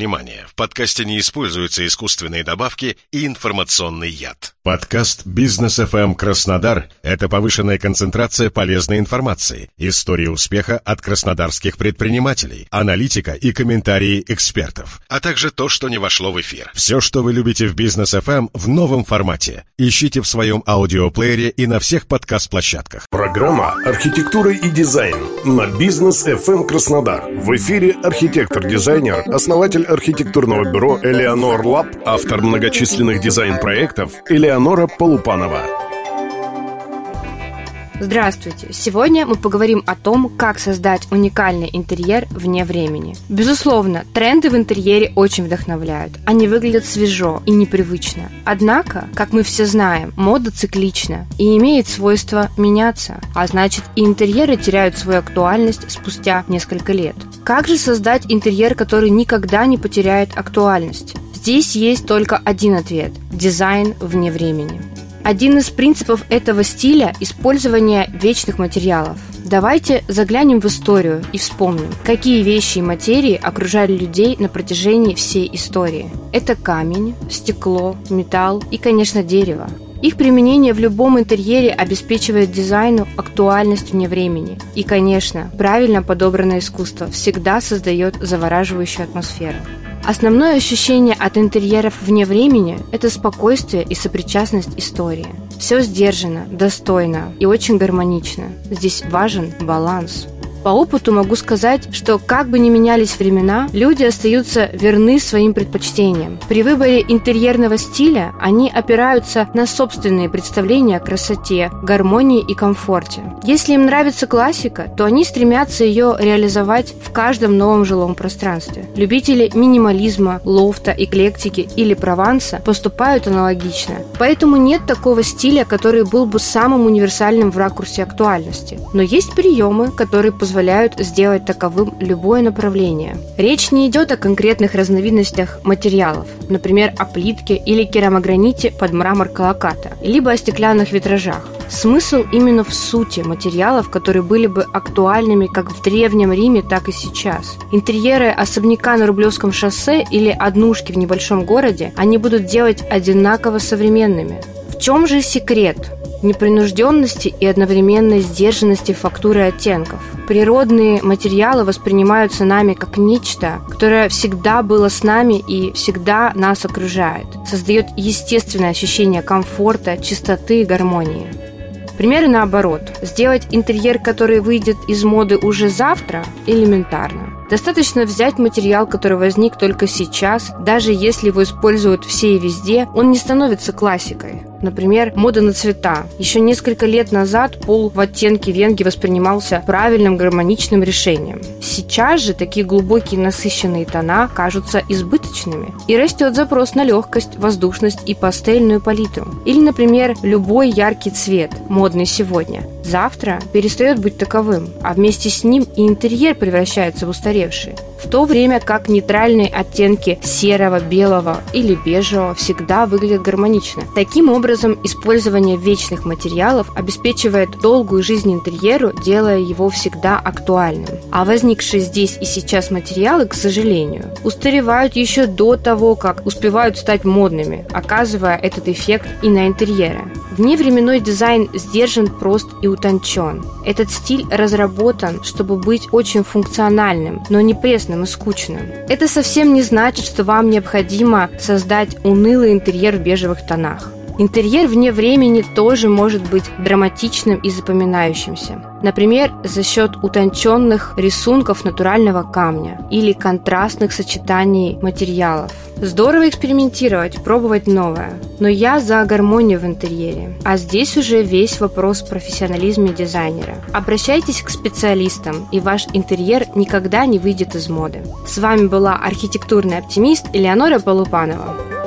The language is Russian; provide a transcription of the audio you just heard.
внимание, в подкасте не используются искусственные добавки и информационный яд. Подкаст «Бизнес FM Краснодар» – это повышенная концентрация полезной информации, истории успеха от краснодарских предпринимателей, аналитика и комментарии экспертов, а также то, что не вошло в эфир. Все, что вы любите в «Бизнес FM» в новом формате. Ищите в своем аудиоплеере и на всех подкаст-площадках. Программа «Архитектура и дизайн» на «Бизнес FM Краснодар». В эфире архитектор-дизайнер, основатель архитектурного бюро «ELEONOR LAB», автор многочисленных дизайн-проектов Элеонора Полупанова. Здравствуйте! Сегодня мы поговорим о том, как создать уникальный интерьер вне времени. Безусловно, тренды в интерьере очень вдохновляют. Они выглядят свежо и непривычно. Однако, как мы все знаем, мода циклична и имеет свойство меняться. А значит, и интерьеры теряют свою актуальность спустя несколько лет. Как же создать интерьер, который никогда не потеряет актуальность? Здесь есть только один ответ – дизайн вне времени. Один из принципов этого стиля – использование вечных материалов. Давайте заглянем в историю и вспомним, какие вещи и материи окружали людей на протяжении всей истории. Это камень, стекло, металл и, конечно, дерево. Их применение в любом интерьере обеспечивает дизайну актуальность вне времени. И, конечно, правильно подобранное искусство всегда создает завораживающую атмосферу. Основное ощущение от интерьеров вне времени – это спокойствие и сопричастность истории. Все сдержано, достойно и очень гармонично. Здесь важен баланс. По опыту могу сказать, что как бы ни менялись времена, люди остаются верны своим предпочтениям. При выборе интерьерного стиля они опираются на собственные представления о красоте, гармонии и комфорте. Если им нравится классика, то они стремятся ее реализовать в каждом новом жилом пространстве. Любители минимализма, лофта, эклектики или прованса поступают аналогично. Поэтому нет такого стиля, который был бы самым универсальным в ракурсе актуальности. Но есть приемы, которые позволяют сделать таковым любое направление. Речь не идет о конкретных разновидностях материалов, например, о плитке или керамограните под мрамор Калаката, либо о стеклянных витражах. Смысл именно в сути материалов, которые были бы актуальными как в Древнем Риме, так и сейчас. Интерьеры особняка на Рублевском шоссе или однушки в небольшом городе они будут делать одинаково современными. В чем же секрет непринужденности и одновременной сдержанности фактуры оттенков? Природные материалы воспринимаются нами как нечто, которое всегда было с нами и всегда нас окружает, создает естественное ощущение комфорта, чистоты и гармонии. Примеры наоборот. Сделать интерьер, который выйдет из моды уже завтра, элементарно. Достаточно взять материал, который возник только сейчас, даже если его используют все и везде, он не становится классикой. Например, мода на цвета. Еще несколько лет назад пол в оттенке венги воспринимался правильным гармоничным решением. Сейчас же такие глубокие насыщенные тона кажутся избыточными. И растет запрос на легкость, воздушность и пастельную палитру. Или, например, любой яркий цвет, модный сегодня, завтра перестает быть таковым, а вместе с ним и интерьер превращается в устаревший. В то время как нейтральные оттенки серого, белого или бежевого всегда выглядят гармонично. Таким образом, использование вечных материалов обеспечивает долгую жизнь интерьеру, делая его всегда актуальным. А возникшие здесь и сейчас материалы, к сожалению, устаревают еще до того, как успевают стать модными, оказывая этот эффект и на интерьеры. Вневременной дизайн сдержан, прост и утончен. Этот стиль разработан, чтобы быть очень функциональным, но не пресным и скучным. Это совсем не значит, что вам необходимо создать унылый интерьер в бежевых тонах. Интерьер вне времени тоже может быть драматичным и запоминающимся. Например, за счет утонченных рисунков натурального камня или контрастных сочетаний материалов. Здорово экспериментировать, пробовать новое. Но я за гармонию в интерьере. А здесь уже весь вопрос в профессионализме дизайнера. Обращайтесь к специалистам, и ваш интерьер никогда не выйдет из моды. С вами была архитектурный оптимист Элеонора Полупанова.